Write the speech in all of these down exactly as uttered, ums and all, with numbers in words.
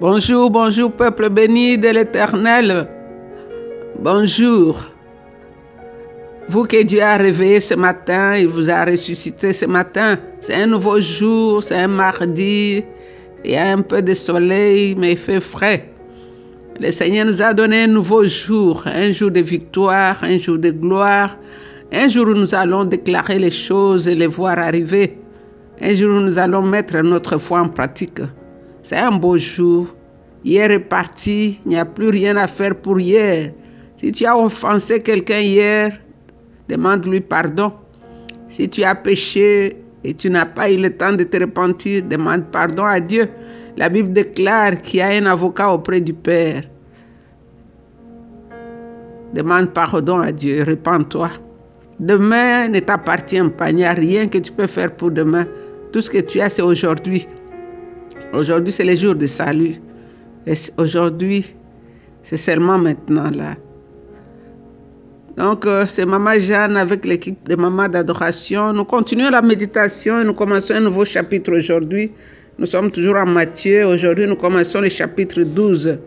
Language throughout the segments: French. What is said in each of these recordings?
Bonjour, bonjour peuple béni de l'Éternel. Bonjour. Vous que Dieu a réveillé ce matin, il vous a ressuscité ce matin. C'est un nouveau jour, c'est un mardi. Il y a un peu de soleil, mais il fait frais. Le Seigneur nous a donné un nouveau jour, un jour de victoire, un jour de gloire, un jour où nous allons déclarer les choses et les voir arriver. Un jour où nous allons mettre notre foi en pratique. C'est un beau jour. Hier est parti, il n'y a plus rien à faire pour hier. Si tu as offensé quelqu'un hier, demande-lui pardon. Si tu as péché et tu n'as pas eu le temps de te repentir, demande pardon à Dieu. La Bible déclare qu'il y a un avocat auprès du Père. Demande pardon à Dieu, repens-toi. Demain ne t'appartient pas, il n'y a rien que tu peux faire pour demain. Tout ce que tu as, c'est aujourd'hui. Aujourd'hui, c'est le jour de salut. Et aujourd'hui, c'est seulement maintenant là. Donc, c'est Maman Jeanne avec l'équipe de Maman d'Adoration. Nous continuons la méditation et nous commençons un nouveau chapitre aujourd'hui. Nous sommes toujours en Matthieu. Aujourd'hui, nous commençons le chapitre douze.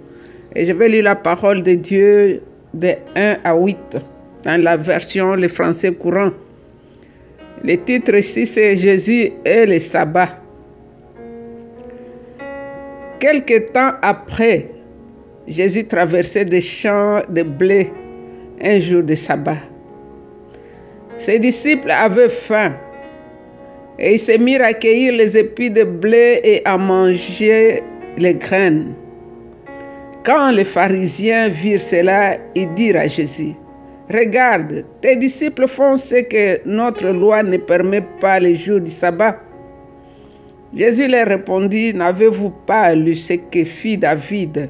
Et je vais lire la parole de Dieu de un à huit, dans la version, le français courant. Le titre ici, c'est « Jésus et le sabbat ». Quelque temps après, Jésus traversait des champs de blé un jour de sabbat. Ses disciples avaient faim et ils se mirent à cueillir les épis de blé et à manger les graines. Quand les pharisiens virent cela, ils dirent à Jésus, « Regarde, tes disciples font ce que notre loi ne permet pas les jours du sabbat. » Jésus leur répondit, « N'avez-vous pas lu ce que fit David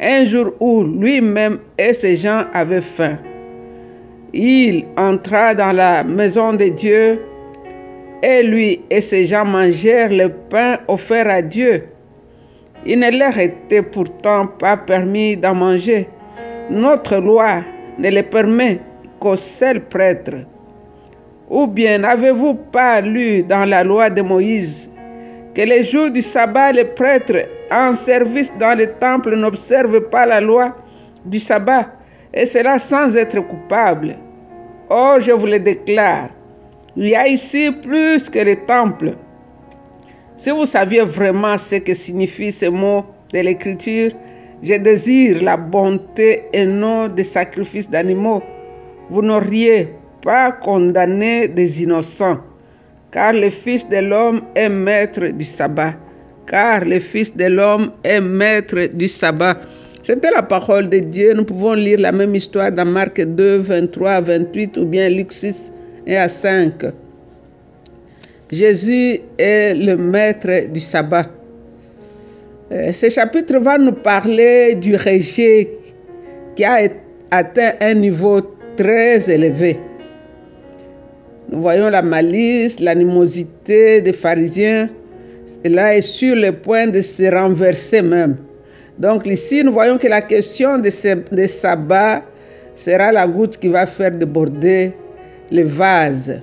un jour où lui-même et ses gens avaient faim? Il entra dans la maison de Dieu et lui et ses gens mangèrent le pain offert à Dieu. Il ne leur était pourtant pas permis d'en manger. Notre loi ne le permet qu'au seul prêtre. Ou bien n'avez-vous pas lu dans la loi de Moïse que les jours du sabbat, les prêtres en service dans le temple n'observent pas la loi du sabbat, et cela sans être coupables. Or, je vous le déclare, il y a ici plus que le temple. Si vous saviez vraiment ce que signifie ce mot de l'Écriture, je désire la bonté et non des sacrifices d'animaux, vous n'auriez pas condamné des innocents. Car le Fils de l'homme est maître du sabbat. Car le Fils de l'homme est maître du sabbat. » C'était la parole de Dieu. Nous pouvons lire la même histoire dans Marc deux, vingt-trois à vingt-huit ou bien Luc six, un à cinq. Jésus est le maître du sabbat. Euh, ce chapitre va nous parler du rejet qui a atteint un niveau très élevé. Nous voyons la malice, l'animosité des pharisiens. Cela est sur le point de se renverser même. Donc ici, nous voyons que la question de ce de sabbat sera la goutte qui va faire déborder le vase.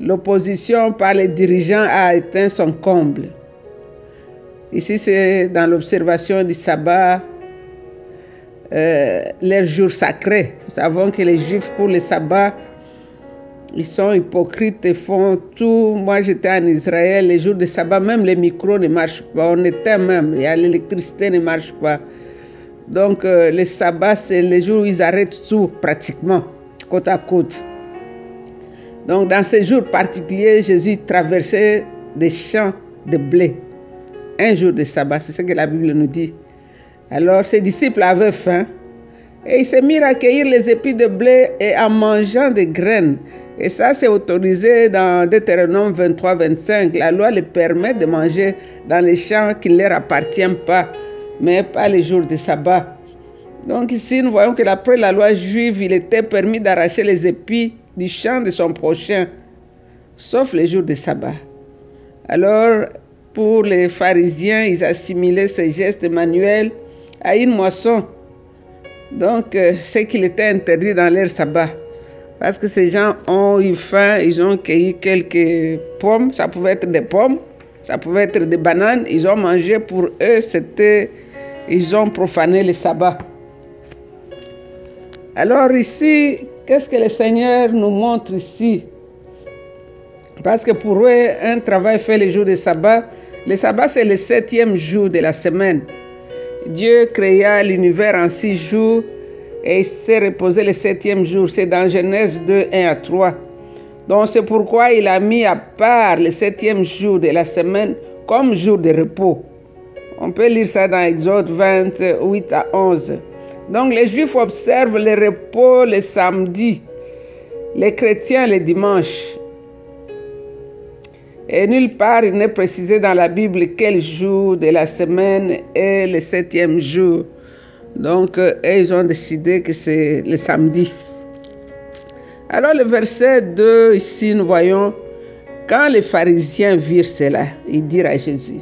L'opposition par les dirigeants a atteint son comble. Ici, c'est dans l'observation du sabbat, euh, les jours sacrés. Nous savons que les Juifs, pour le sabbat, ils sont hypocrites et font tout. Moi, j'étais en Israël, les jours de sabbat, même les micros ne marchent pas. On éteint même, l'électricité ne marche pas. Donc, euh, le sabbat, c'est les jours où ils arrêtent tout, pratiquement, côte à côte. Donc, dans ces jours particuliers, Jésus traversait des champs de blé. Un jour de sabbat, c'est ce que la Bible nous dit. Alors, ses disciples avaient faim. Et ils se mirent à cueillir les épis de blé et en mangeant des graines. Et ça, c'est autorisé dans Deutéronome vingt-trois, vingt-cinq. La loi les permet de manger dans les champs qui ne leur appartiennent pas, mais pas les jours de sabbat. Donc ici, nous voyons que après la loi juive, il était permis d'arracher les épis du champ de son prochain, sauf les jours de sabbat. Alors, pour les pharisiens, ils assimilaient ces gestes manuels à une moisson. Donc, euh, c'est qu'il était interdit dans leur sabbat. Parce que ces gens ont eu faim, ils ont cueilli quelques pommes. Ça pouvait être des pommes, ça pouvait être des bananes, ils ont mangé. Pour eux, c'était, ils ont profané le sabbat. Alors ici, qu'est-ce que le Seigneur nous montre ici? Parce que pour eux, un travail fait le jour du sabbat. Le sabbat, c'est le septième jour de la semaine. Dieu créa l'univers en six jours et s'est reposé le septième jour. C'est dans Genèse deux, un à trois. Donc c'est pourquoi il a mis à part le septième jour de la semaine comme jour de repos. On peut lire ça dans Exode vingt-huit à onze. Donc les Juifs observent le repos le samedi, les chrétiens le dimanche. Et nulle part il n'est précisé dans la Bible quel jour de la semaine est le septième jour. Donc, ils ont décidé que c'est le samedi. Alors, le verset deux, ici, nous voyons, quand les pharisiens virent cela, ils dirent à Jésus.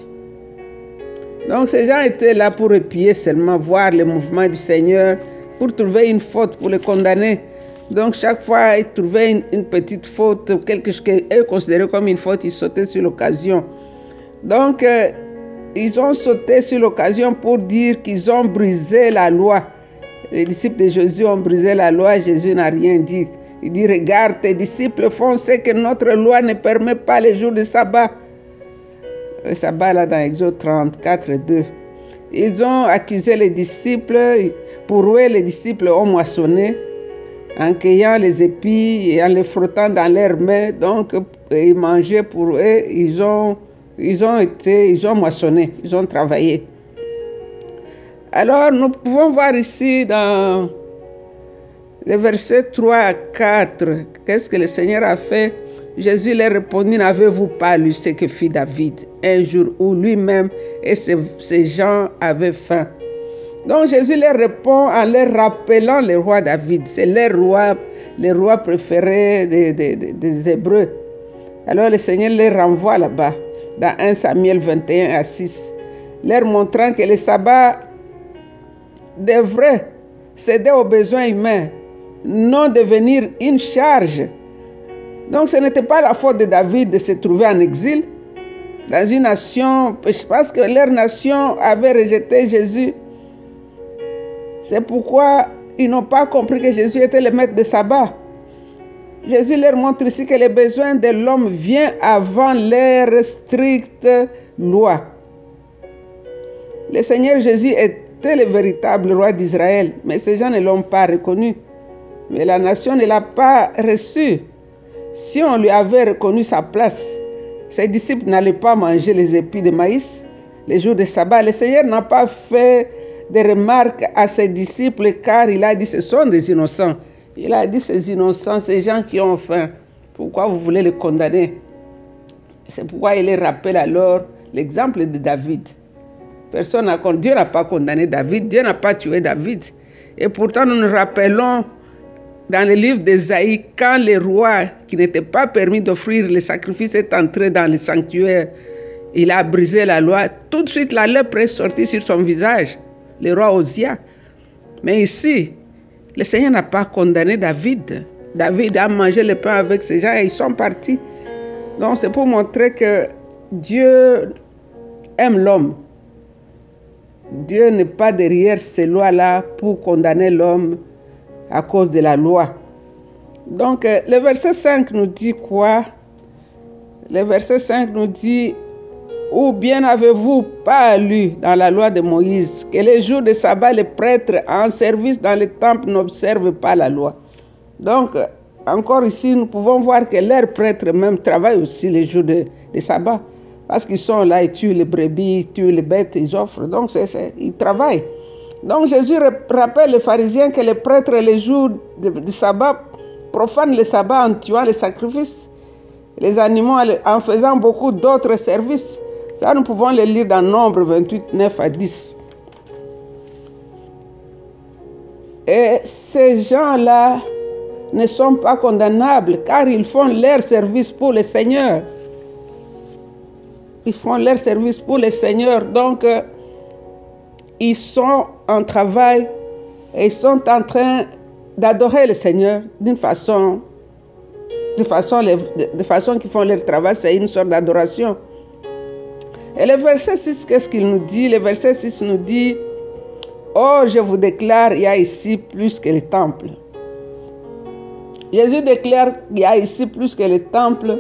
Donc, ces gens étaient là pour épier seulement, voir le mouvement du Seigneur, pour trouver une faute, pour le condamner. Donc, chaque fois, ils trouvaient une, une petite faute, quelque chose qu'ils considéraient comme une faute, ils sautaient sur l'occasion. Donc, euh, ils ont sauté sur l'occasion pour dire qu'ils ont brisé la loi. Les disciples de Jésus ont brisé la loi, Jésus n'a rien dit. Il dit, regarde, tes disciples font ce que notre loi ne permet pas les jours de sabbat. Le sabbat, là, dans Exode trente-quatre, deux. Ils ont accusé les disciples, pour eux, les disciples ont moissonné en cueillant les épis et en les frottant dans leurs mains. Donc, ils mangeaient pour eux, ils ont, ils ont été, ils ont moissonné, ils ont travaillé. Alors, nous pouvons voir ici dans les versets trois à quatre, qu'est-ce que le Seigneur a fait? Jésus leur répondit, n'avez-vous pas lu ce que fit David un jour où lui-même et ses, ses gens avaient faim? Donc Jésus leur répond en leur rappelant le roi David. C'est le roi, le roi préféré des, des, des Hébreux. Alors le Seigneur les renvoie là-bas, dans un Samuel vingt et un à six, leur montrant que le sabbat devrait céder aux besoins humains, non devenir une charge. Donc ce n'était pas la faute de David de se trouver en exil dans une nation, parce que leur nation avait rejeté Jésus. C'est pourquoi ils n'ont pas compris que Jésus était le maître de sabbat. Jésus leur montre ici que les besoins de l'homme viennent avant leur stricte loi. Le Seigneur Jésus était le véritable roi d'Israël, mais ces gens ne l'ont pas reconnu. Mais la nation ne l'a pas reçu. Si on lui avait reconnu sa place, ses disciples n'allaient pas manger les épis de maïs les jours de sabbat. Le Seigneur n'a pas fait de remarques à ses disciples car il a dit ce sont des innocents. Il a dit ces innocents, ces gens qui ont faim, pourquoi vous voulez les condamner? C'est pourquoi il les rappelle alors l'exemple de David. Personne n'a, Dieu n'a pas condamné David, Dieu n'a pas tué David. Et pourtant nous nous rappelons dans le livre d'Ésaïe, quand le roi qui n'était pas permis d'offrir les sacrifices est entré dans le sanctuaire, il a brisé la loi. Tout de suite, la lèpre est sortie sur son visage, le roi Ozias. Mais ici, le Seigneur n'a pas condamné David. David a mangé le pain avec ces gens et ils sont partis. Donc c'est pour montrer que Dieu aime l'homme. Dieu n'est pas derrière ces lois-là pour condamner l'homme à cause de la loi. Donc, le verset cinq nous dit quoi? Le verset cinq nous dit, « Ou bien avez-vous pas lu dans la loi de Moïse que les jours de sabbat, les prêtres en service dans les temples n'observent pas la loi. » Donc, encore ici, nous pouvons voir que leurs prêtres même travaillent aussi les jours de, de sabbat, parce qu'ils sont là, ils tuent les brebis, ils tuent les bêtes, ils offrent. Donc, c'est, c'est, ils travaillent. Donc Jésus rappelle les pharisiens que les prêtres les jours du sabbat profanent le sabbat en tuant les sacrifices, les animaux, en faisant beaucoup d'autres services. Ça, nous pouvons le lire dans Nombre vingt-huit, neuf à dix. Et ces gens-là ne sont pas condamnables car ils font leur service pour le Seigneur. Ils font leur service pour le Seigneur. Donc, ils sont en travail et ils sont en train d'adorer le Seigneur d'une façon, de façon, de façon qu'ils font leur travail, c'est une sorte d'adoration. Et le verset six, qu'est-ce qu'il nous dit? Le verset six nous dit, « Oh, je vous déclare, il y a ici plus que le temple. » Jésus déclare qu'il y a ici plus que le temple.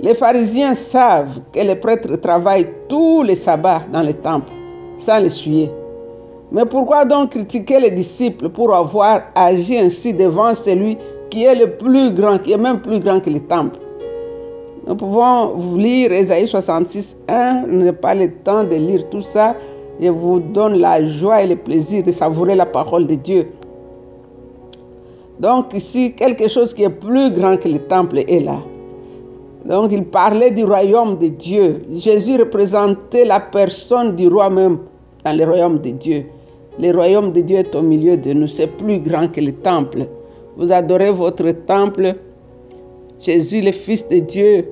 Les pharisiens savent que les prêtres travaillent tous les sabbats dans le temple, sans les souiller. Mais pourquoi donc critiquer les disciples pour avoir agi ainsi devant celui qui est le plus grand, qui est même plus grand que le temple? Nous pouvons lire Ésaïe soixante-six, un. Nous n'avons pas le temps de lire tout ça. Je vous donne la joie et le plaisir de savourer la parole de Dieu. Donc ici, quelque chose qui est plus grand que le temple est là. Donc il parlait du royaume de Dieu. Jésus représentait la personne du roi même dans le royaume de Dieu. Le royaume de Dieu est au milieu de nous. C'est plus grand que le temple. Vous adorez votre temple. Jésus, le Fils de Dieu,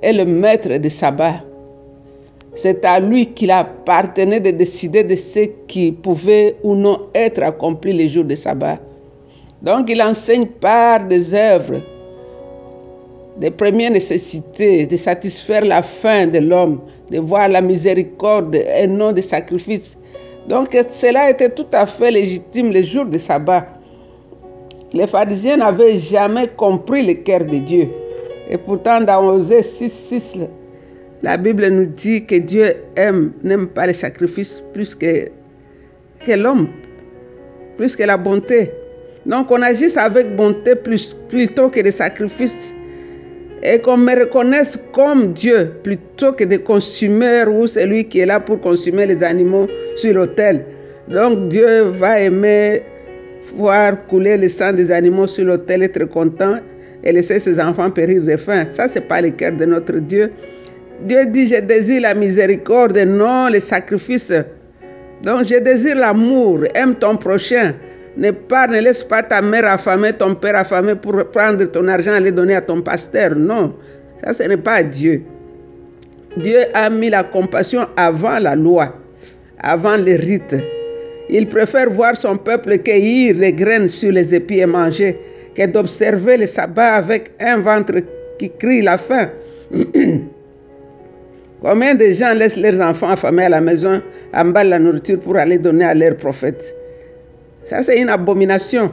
est le maître du sabbat. C'est à lui qu'il appartenait de décider de ce qui pouvait ou non être accompli le jour du sabbat. Donc il enseigne par des œuvres, des premières nécessités, de satisfaire la faim de l'homme, de voir la miséricorde et non des sacrifices. Donc cela était tout à fait légitime le jour du sabbat. Les pharisiens n'avaient jamais compris le cœur de Dieu. Et pourtant, dans Osée six six, la Bible nous dit que Dieu aime, n'aime pas les sacrifices plus que, que l'homme, plus que la bonté. Donc, on agisse avec bonté plus, plutôt que des sacrifices, et qu'on me reconnaisse comme Dieu plutôt que des consommateurs ou celui qui est là pour consommer les animaux sur l'autel. Donc, Dieu va aimer voir couler le sang des animaux sur l'autel, être content et laisser ses enfants périr de faim. Ça, ce n'est pas le cœur de notre Dieu. Dieu dit, je désire la miséricorde, non les sacrifices. Donc, je désire l'amour, aime ton prochain. Ne, pas, ne laisse pas ta mère affamée, ton père affamé pour prendre ton argent et le donner à ton pasteur. Non, ça, ce n'est pas Dieu. Dieu a mis la compassion avant la loi, avant les rites. Il préfère voir son peuple cueillir les graines sur les épis et manger que d'observer le sabbat avec un ventre qui crie la faim. Combien de gens laissent leurs enfants affamés à la maison, emballent la nourriture pour aller donner à leurs prophètes? Ça, c'est une abomination.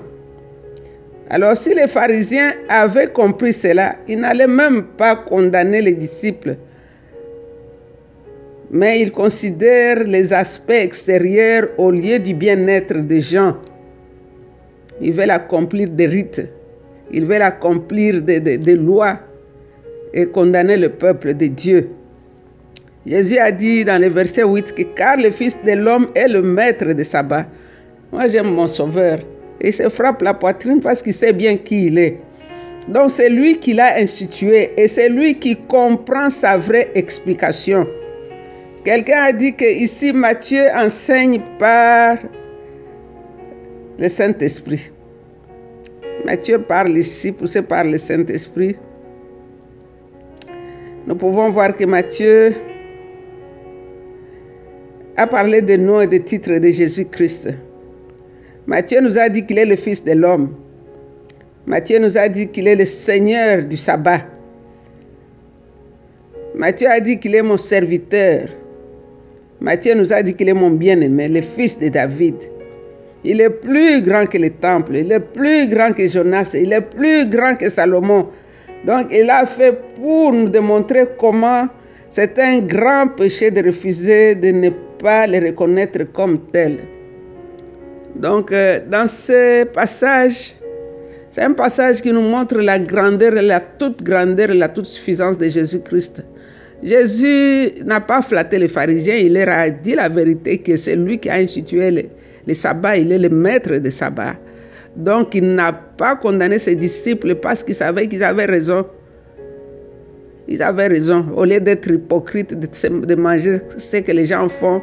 Alors, si les pharisiens avaient compris cela, ils n'allaient même pas condamner les disciples. Mais ils considèrent les aspects extérieurs au lieu du bien-être des gens. Ils veulent accomplir des rites. Ils veulent accomplir des, des, des lois et condamner le peuple de Dieu. Jésus a dit dans le verset huit que « Car le Fils de l'homme est le maître du sabbat ». Moi, j'aime mon Sauveur. Et il se frappe la poitrine parce qu'il sait bien qui il est. Donc, c'est lui qui l'a institué et c'est lui qui comprend sa vraie explication. Quelqu'un a dit qu'ici, Matthieu enseigne par le Saint-Esprit. Matthieu parle ici, poussé par le Saint-Esprit. Nous pouvons voir que Matthieu a parlé de nom et de titre de Jésus-Christ. Matthieu nous a dit qu'il est le Fils de l'homme. Matthieu nous a dit qu'il est le Seigneur du sabbat. Matthieu a dit qu'il est mon serviteur. Matthieu nous a dit qu'il est mon bien-aimé, le fils de David. Il est plus grand que le temple, il est plus grand que Jonas, il est plus grand que Salomon. Donc il a fait pour nous démontrer comment c'est un grand péché de refuser de ne pas le reconnaître comme tel. Donc, euh, dans ce passage, c'est un passage qui nous montre la grandeur, la toute grandeur et la toute suffisance de Jésus-Christ. Jésus n'a pas flatté les pharisiens, il leur a dit la vérité que c'est lui qui a institué le, le sabbat, il est le maître des sabbats. Donc, il n'a pas condamné ses disciples parce qu'il savait qu'ils avaient raison. Ils avaient raison. Au lieu d'être hypocrites, de, de manger ce que les gens font,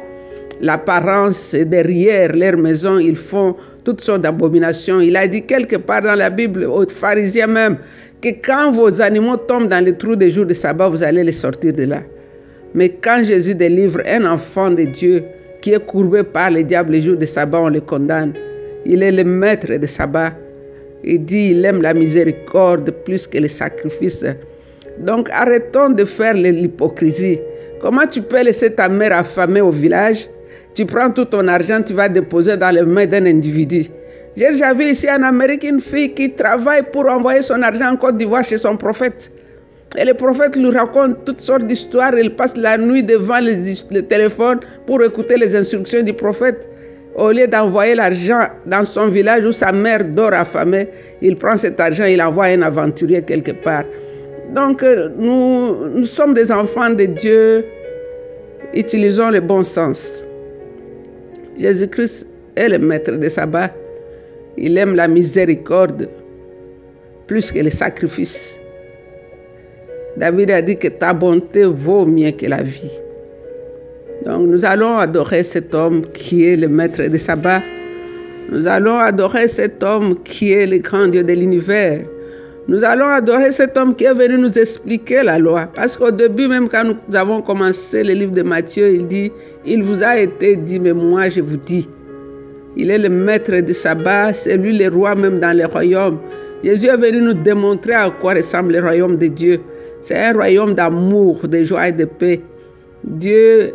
l'apparence derrière leur maison, ils font toutes sortes d'abominations. Il a dit quelque part dans la Bible, aux pharisiens même, que quand vos animaux tombent dans les trous des jours de sabbat, vous allez les sortir de là. Mais quand Jésus délivre un enfant de Dieu qui est courbé par le diable les jours de sabbat, on le condamne. Il est le maître des sabbats. Il dit qu'il aime la miséricorde plus que les sacrifices. Donc arrêtons de faire l'hypocrisie. Comment tu peux laisser ta mère affamée au village? Tu prends tout ton argent, tu vas déposer dans les mains d'un individu. J'avais ici en Amérique une fille qui travaille pour envoyer son argent en Côte d'Ivoire chez son prophète. Et le prophète lui raconte toutes sortes d'histoires. Il passe la nuit devant le téléphone pour écouter les instructions du prophète. Au lieu d'envoyer l'argent dans son village où sa mère dort affamée, il prend cet argent et il envoie un aventurier quelque part. Donc nous, nous sommes des enfants de Dieu. Utilisons le bon sens. Jésus-Christ est le maître des sabbats. Il aime la miséricorde plus que les sacrifices. David a dit que ta bonté vaut mieux que la vie. Donc nous allons adorer cet homme qui est le maître des sabbats. Nous allons adorer cet homme qui est le grand Dieu de l'univers. Nous allons adorer cet homme qui est venu nous expliquer la loi. Parce qu'au début, même quand nous avons commencé le livre de Matthieu, il dit, il vous a été dit, mais moi je vous dis. Il est le maître des sabbats, c'est lui le roi même dans les royaumes. Jésus est venu nous démontrer à quoi ressemble le royaume de Dieu. C'est un royaume d'amour, de joie et de paix. Dieu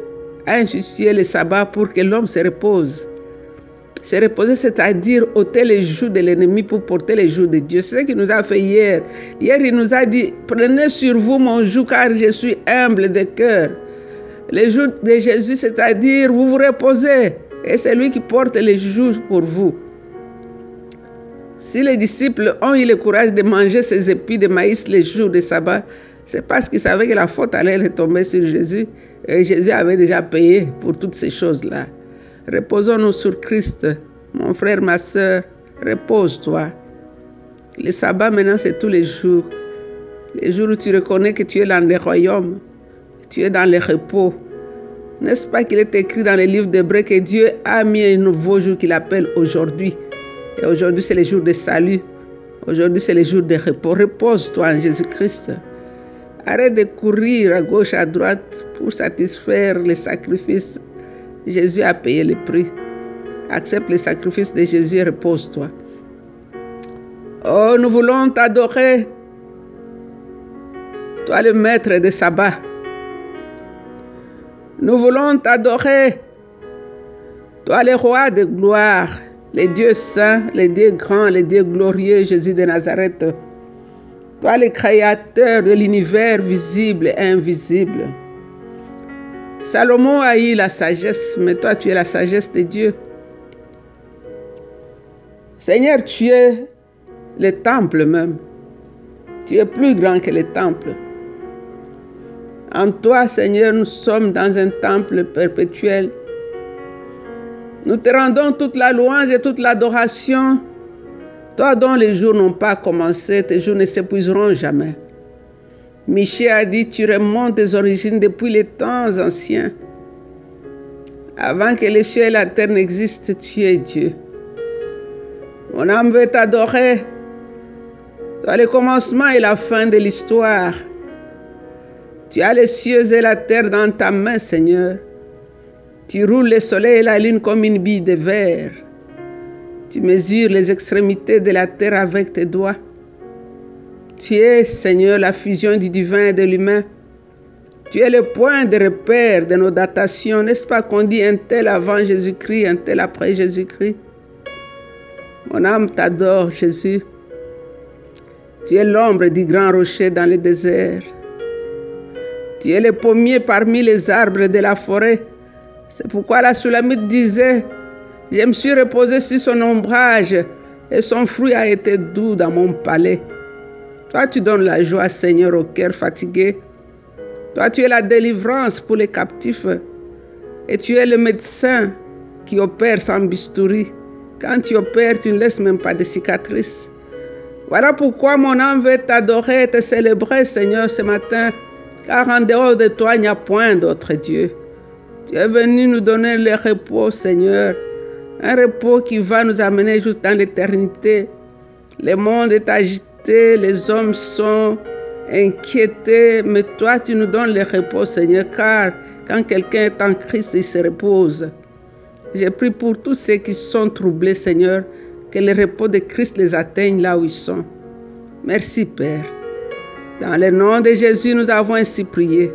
a institué le sabbat pour que l'homme se repose. Se reposer, c'est-à-dire ôter les joues de l'ennemi pour porter les joues de Dieu. C'est ce qu'il nous a fait hier. Hier, il nous a dit, prenez sur vous mon joug car je suis humble de cœur. Les joues de Jésus, c'est-à-dire vous vous reposez. Et c'est lui qui porte les joues pour vous. Si les disciples ont eu le courage de manger ces épis de maïs les jours de sabbat, c'est parce qu'ils savaient que la faute allait tomber sur Jésus. Et Jésus avait déjà payé pour toutes ces choses-là. Reposons-nous sur Christ. Mon frère, ma soeur, repose-toi. Le sabbat maintenant, c'est tous les jours. Les jours où tu reconnais que tu es dans le royaume, tu es dans le repos. N'est-ce pas qu'il est écrit dans le livre d'Hébreux que Dieu a mis un nouveau jour qu'il appelle aujourd'hui. Et aujourd'hui, c'est le jour de salut. Aujourd'hui, c'est le jour de repos. Repose-toi en Jésus-Christ. Arrête de courir à gauche, à droite pour satisfaire les sacrifices. Jésus a payé le prix. Accepte les sacrifices de Jésus et repose-toi. Oh, nous voulons t'adorer. Toi, le maître des sabbats. Nous voulons t'adorer. Toi, le roi de gloire, le Dieu saint, le Dieu grand, le Dieu glorieux, Jésus de Nazareth. Toi, le créateur de l'univers visible et invisible. Salomon a eu la sagesse, mais toi, tu es la sagesse de Dieu. Seigneur, tu es le temple même. Tu es plus grand que le temple. En toi, Seigneur, nous sommes dans un temple perpétuel. Nous te rendons toute la louange et toute l'adoration. Toi dont les jours n'ont pas commencé, tes jours ne s'épuiseront jamais. Michée a dit, tu remontes tes origines depuis les temps anciens. Avant que les cieux et la terre n'existent, tu es Dieu. Mon âme veut t'adorer. Toi le commencement et la fin de l'histoire. Tu as les cieux et la terre dans ta main, Seigneur. Tu roules le soleil et la lune comme une bille de verre. Tu mesures les extrémités de la terre avec tes doigts. Tu es, Seigneur, la fusion du divin et de l'humain. Tu es le point de repère de nos datations. N'est-ce pas qu'on dit un tel avant Jésus-Christ, un tel après Jésus-Christ? Mon âme t'adore, Jésus. Tu es l'ombre du grand rocher dans le désert. Tu es le pommier parmi les arbres de la forêt. C'est pourquoi la Sulamite disait, « Je me suis reposée sur son ombrage et son fruit a été doux dans mon palais. » Toi, tu donnes la joie, Seigneur, au cœur fatigué. Toi, tu es la délivrance pour les captifs. Et tu es le médecin qui opère sans bistouri. Quand tu opères, tu ne laisses même pas de cicatrices. Voilà pourquoi mon âme veut t'adorer et te célébrer, Seigneur, ce matin. Car en dehors de toi, il n'y a point d'autre Dieu. Tu es venu nous donner le repos, Seigneur. Un repos qui va nous amener juste dans l'éternité. Le monde est agité, les hommes sont inquiétés. Mais toi, tu nous donnes le repos, Seigneur. Car quand quelqu'un est en Christ, il se repose. Je prie pour tous ceux qui sont troublés, Seigneur. Que le repos de Christ les atteigne là où ils sont. Merci, Père. Dans le nom de Jésus, nous avons ainsi prié.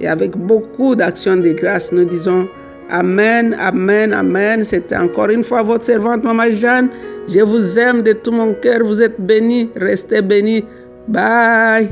Et avec beaucoup d'actions de grâce, nous disons Amen, Amen, Amen. C'était encore une fois votre servante, Maman Jeanne. Je vous aime de tout mon cœur. Vous êtes bénis. Restez bénis. Bye.